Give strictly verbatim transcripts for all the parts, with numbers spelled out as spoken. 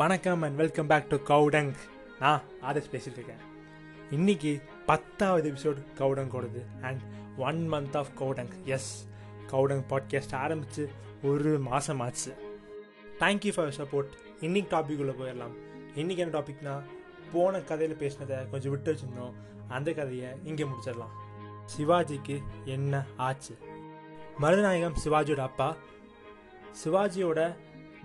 வணக்கம் and welcome back to கவுடங். நான் ஆதர்ஷ் பேசிகிட்ருக்கேன். இன்றைக்கி பத்தாவது எபிசோடு கவுடங்கோடது அண்ட் ஒன் மந்த் ஆஃப் கவுடங். எஸ், கவுடங் பாட்காஸ்ட் ஆரம்பித்து ஒரு மாதம் ஆச்சு. Thank you for your support. இன்றைக்கி டாப்பிக்குள்ளே போயிடலாம். இன்றைக்கி என்ன டாபிக்னால், போன கதையில் பேசினதை கொஞ்சம் விட்டு வச்சுருந்தோம், அந்த கதையை இங்கே முடிச்சிடலாம். சிவாஜிக்கு என்ன ஆச்சு? மருதநாயகம் சிவாஜியோட அப்பா. சிவாஜியோட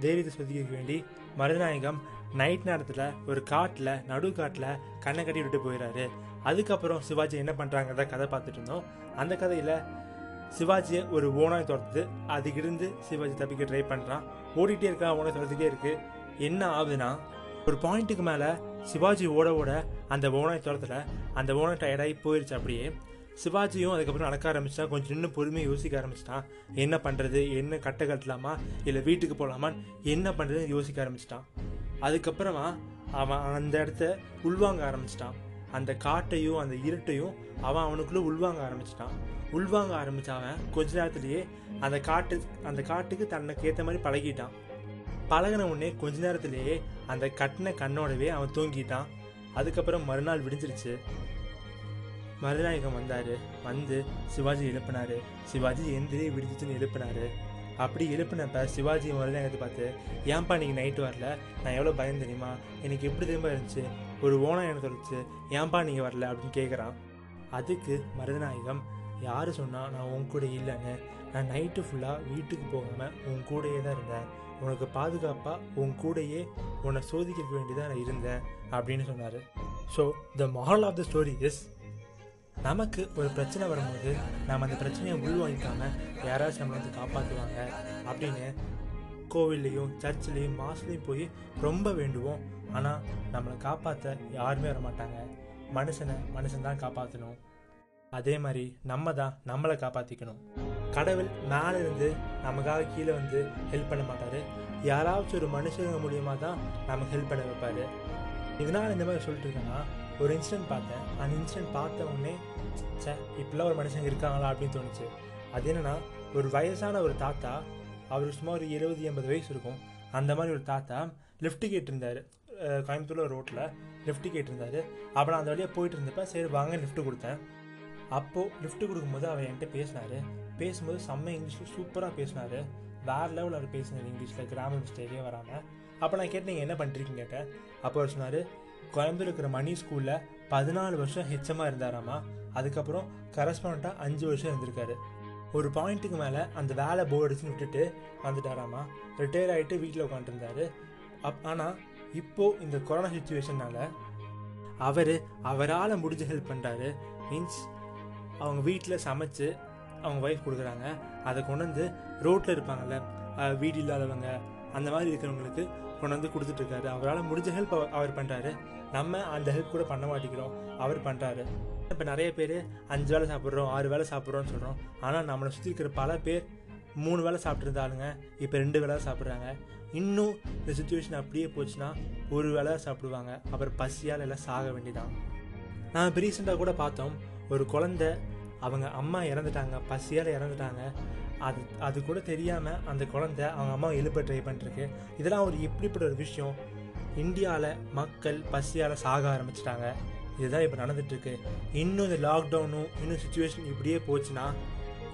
தைரியத்தை சொதிக்க வேண்டி மருதநாயகம் நைட் நேரத்தில் ஒரு காட்டில் நடு காட்டில் கண்ணை கட்டி விட்டு போயிடறாரு. அதுக்கப்புறம் சிவாஜி என்ன பண்ணுறாங்கிறத கதை பார்த்துட்டு இருந்தோம். அந்த கதையில் சிவாஜியை ஒரு ஓனாய் துரத்துது. அதுக்கிருந்து சிவாஜி தப்பிக்க ட்ரை பண்ணுறான். ஓடிட்டே இருக்கா, ஓனாய் துரத்துட்டே இருக்குது. என்ன ஆகுதுன்னா, ஒரு பாயிண்ட்டுக்கு மேலே சிவாஜி ஓட ஓட அந்த ஓனாய் துரத்துல அந்த ஓனாய் டயர்டாகி போயிடுச்சு. அப்படியே சிவாஜியும் அதுக்கப்புறம் நடக்க ஆரம்பிச்சிட்டா. கொஞ்சம் இன்னும் பொறுமையாக யோசிக்க ஆரம்பிச்சிட்டான். என்ன பண்ணுறது, என்ன கட்டை கட்டலாமா இல்லை வீட்டுக்கு போகலாமான்னு என்ன பண்ணுறதுன்னு யோசிக்க ஆரம்பிச்சிட்டான். அதுக்கப்புறமா அவன் அந்த இடத்த உள்வாங்க ஆரம்பிச்சிட்டான். அந்த காட்டையும் அந்த இருட்டையும் அவன் அவனுக்குள்ளே உள்வாங்க ஆரம்பிச்சிட்டான். உள்வாங்க ஆரம்பித்தவன் கொஞ்ச நேரத்துலேயே அந்த காட்டு அந்த காட்டுக்கு தன்னுக்கு ஏற்ற மாதிரி பழகிட்டான். பழகின உடனே கொஞ்ச நேரத்துலேயே அந்த கட்டின கண்ணோடவே அவன் தூங்கிட்டான். அதுக்கப்புறம் மறுநாள் விடிஞ்சிருச்சு. மருதநாயகம் வந்தார். வந்து சிவாஜி எழுப்பினார். சிவாஜி எந்திரி விடுத்துன்னு எழுப்பினார். அப்படி எழுப்பினப்ப சிவாஜி மருதநாயகத்தை பார்த்து, ஏன்பா இன்றைக்கி நைட்டு வரல? நான் எவ்வளோ பயம் தெரியுமா, எனக்கு எப்படி திரும்ப இருந்துச்சு, ஒரு ஓனா எனக்கு இருந்துச்சு, ஏன்பா நீங்கள் வரல அப்படின்னு கேட்குறான். அதுக்கு மருதநாயகம், யார் சொன்னால் நான் உன் கூட இல்லைன்னு? நான் நைட்டு ஃபுல்லாக வீட்டுக்கு போகாமல் உன் கூடையே தான் இருந்தேன். உனக்கு பாதுகாப்பாக உன் கூடையே உன்னை சோதிக்க வேண்டிதான் நான் இருந்தேன் அப்படின்னு சொன்னார். So the moral of the story is, நமக்கு ஒரு பிரச்சனை வரும்போது நாம் அந்த பிரச்சனையை உள்வாங்கிக்காமல் யாராச்சும் நம்மளை வந்து காப்பாற்றுவாங்க அப்படின்னு கோவில்லையும் சர்ச்சிலையும் மாசுலையும் போய் ரொம்ப வேண்டுவோம். ஆனால் நம்மளை காப்பாற்ற யாருமே வரமாட்டாங்க. மனுஷனை மனுஷன்தான் காப்பாற்றணும். அதே மாதிரி நம்ம தான் நம்மளை காப்பாற்றிக்கணும். கடவுள் மேலிருந்து நமக்காக கீழே வந்து ஹெல்ப் பண்ண மாட்டார். யாராச்சும் ஒரு மனுஷங்க மூலியமாக தான் நமக்கு ஹெல்ப் பண்ண வைப்பார். இதனால் இந்த மாதிரி சொல்லிட்டு இருக்கேன்னா, ஒரு இன்சிடென்ட் பார்த்தேன். அந்த இன்சிடென்ட் பார்த்த உடனே சே இப்படிலாம் ஒரு மனுஷங்க இருக்காங்களா அப்படின்னு தோணுச்சு. அது என்னென்னா, ஒரு வயசான ஒரு தாத்தா, அவர் சும்மா ஒரு எழுபது எண்பது வயசு இருக்கும், அந்த மாதிரி ஒரு தாத்தா லிஃப்ட்டு கேட்டிருந்தார். கோயம்புத்தூரில் ஒரு ரோட்டில் லிஃப்ட்டு கேட்டிருந்தார். அப்புறம் அந்த வழியாக போயிட்டு இருந்தப்போ சரி வாங்க லிஃப்ட்டு கொடுத்தேன். அப்போது லிஃப்ட்டு கொடுக்கும்போது அவர் என்கிட்ட பேசினார். பேசும்போது செம்ம இங்கிலீஷில் சூப்பராக பேசினார். வேறு லெவலில் அவர் பேசினார் இங்கிலீஷில், கிராமர் மிஸ்டேக்கே வராமல். அப்போ நான் கேட்டேன், நீங்கள் என்ன பண்ணுறீங்கன்னு கேட்டேன். அப்போ அவர் சொன்னார், கோயம்புத்தூர் இருக்கிற மணி ஸ்கூலில் பதினாலு வருஷம் ஹெச்எம்மாக இருந்தாராமா. அதுக்கப்புறம் கரஸ்பாண்டாக அஞ்சு வருஷம் இருந்திருக்காரு. ஒரு பாயிண்ட்டுக்கு மேலே அந்த வேலை போர்டுச்சுன்னு விட்டுட்டு வந்துட்டாராமா. ரிட்டையர் ஆகிட்டு வீட்டில் உட்காந்துருந்தார். அப் ஆனால் இப்போது இந்த கொரோனா சுச்சுவேஷனால் அவர் அவரால் முடிஞ்ச ஹெல்ப் பண்ணுறாரு. மீன்ஸ் அவங்க வீட்டில் சமைச்சு அவங்க ஒய்ஃப் கொடுக்குறாங்க. அதை கொண்டு வந்து ரோட்டில் இருப்பாங்கள்ல, வீடு இல்லாதவங்க, அந்த மாதிரி இருக்கிறவங்களுக்கு கொண்டு வந்து கொடுத்துட்ருக்காரு. அவரால் முடிஞ்ச ஹெல்ப் அவர் பண்ணுறாரு. நம்ம அந்த ஹெல்ப் கூட பண்ண மாட்டேங்கிறோம், அவர் பண்ணுறாரு. இப்போ நிறைய பேர் அஞ்சு வேளை சாப்பிட்றோம், ஆறு வேளை சாப்பிட்றோன்னு சொல்கிறோம். ஆனால் நம்மளை சுற்றி இருக்கிற பல பேர் மூணு வேளை சாப்பிட்ருந்தாலுங்க இப்போ ரெண்டு வேளை சாப்பிட்றாங்க. இன்னும் இந்த சுச்சுவேஷன் அப்படியே போச்சுன்னா ஒரு வேளை சாப்பிடுவாங்க. அப்புறம் பசியால் எல்லாம் சாக வேண்டிதான். நான் இப்போ ரீசெண்டாக கூட பார்த்தோம், ஒரு குழந்த அவங்க அம்மா இறந்துட்டாங்க, பசியால் இறந்துட்டாங்க. அது அது கூட தெரியாமல் அந்த குழந்தை அவங்க அம்மாவை எழுப்ப ட்ரை பண்ணிருக்கு. இதெல்லாம் ஒரு எப்படிப்பட்ட ஒரு விஷயம். இந்தியாவில் மக்கள் பசியால் சாக ஆரம்பிச்சிட்டாங்க. இதுதான் இப்போ நடந்துகிட்ருக்கு. இன்னும் இந்த லாக்டவுனும் இன்னும் சுச்சுவேஷன் இப்படியே போச்சுன்னா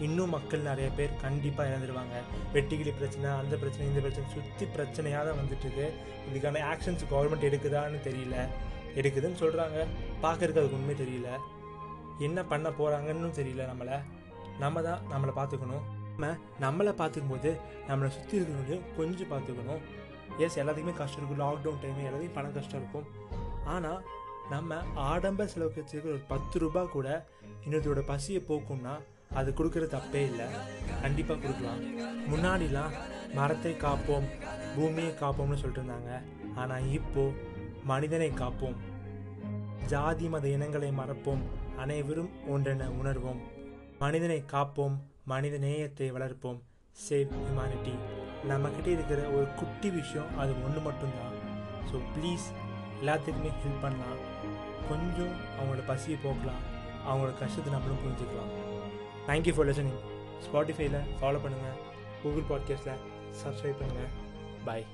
இன்னும் மக்கள் நிறைய பேர் கண்டிப்பாக இறந்துடுவாங்க. வெட்டிக்கிளி பிரச்சனை, அந்த பிரச்சனை, இந்த பிரச்சனை, சுற்றி பிரச்சனையாக தான் வந்துட்டுருக்கு. இதுக்கான ஆக்ஷன்ஸ் கவர்மெண்ட் எடுக்குதான்னு தெரியல. எடுக்குதுன்னு சொல்கிறாங்க, பார்க்கறதுக்கு அதுக்கு உண்மை தெரியல. என்ன பண்ண போகிறாங்கன்னு தெரியல. நம்மளை நம்ம தான் நம்மளை பார்த்துக்கணும். நம்ம நம்மளை பார்த்துக்கும் போது நம்மளை சுற்றி இருக்கிறவங்களையும் கொஞ்சம் பார்த்துக்கணும். எஸ், எல்லாத்துக்குமே கஷ்டம் இருக்கும். லாக்டவுன் டைம் எல்லாத்தையும் பணம் கஷ்டம் இருக்கும். ஆனால் நம்ம ஆடம்பர செலவுக்கு வச்சுருக்கிற ஒரு பத்து ரூபா கூட இன்னொருத்தோட பசியை போக்கும்னா அது கொடுக்குற தப்பே இல்லை. கண்டிப்பாக கொடுக்கலாம். முன்னாடிலாம் மரத்தை காப்போம், பூமியை காப்போம்னு சொல்லிட்டு இருந்தாங்க. ஆனால் இப்போது மனிதனை காப்போம், ஜாதி மத இனங்களை மறப்போம், அனைவரும் ஒன்றென உணர்வோம், மனிதனை காப்போம், மனித நேயத்தை வளர்ப்போம், சேவ் ஹியூமனிட்டி. நம்மக்கிட்ட இருக்கிற ஒரு குட்டி விஷயம், அது ஒன்று மட்டும்தான். ஸோ ப்ளீஸ் எல்லாத்துக்குமே ஹெல்ப் பண்ணலாம். கொஞ்சம் அவங்களோட பசியை போக்கலாம், அவங்களோட கஷ்டத்தை நம்மளும் புரிஞ்சுக்கலாம். Thank you for listening. ஸ்பாட்டிஃபைல ஃபாலோ பண்ணுங்கள், கூகுள் பாட்காஸ்ட்டில் சப்ஸ்கிரைப் பண்ணுங்கள். பாய்.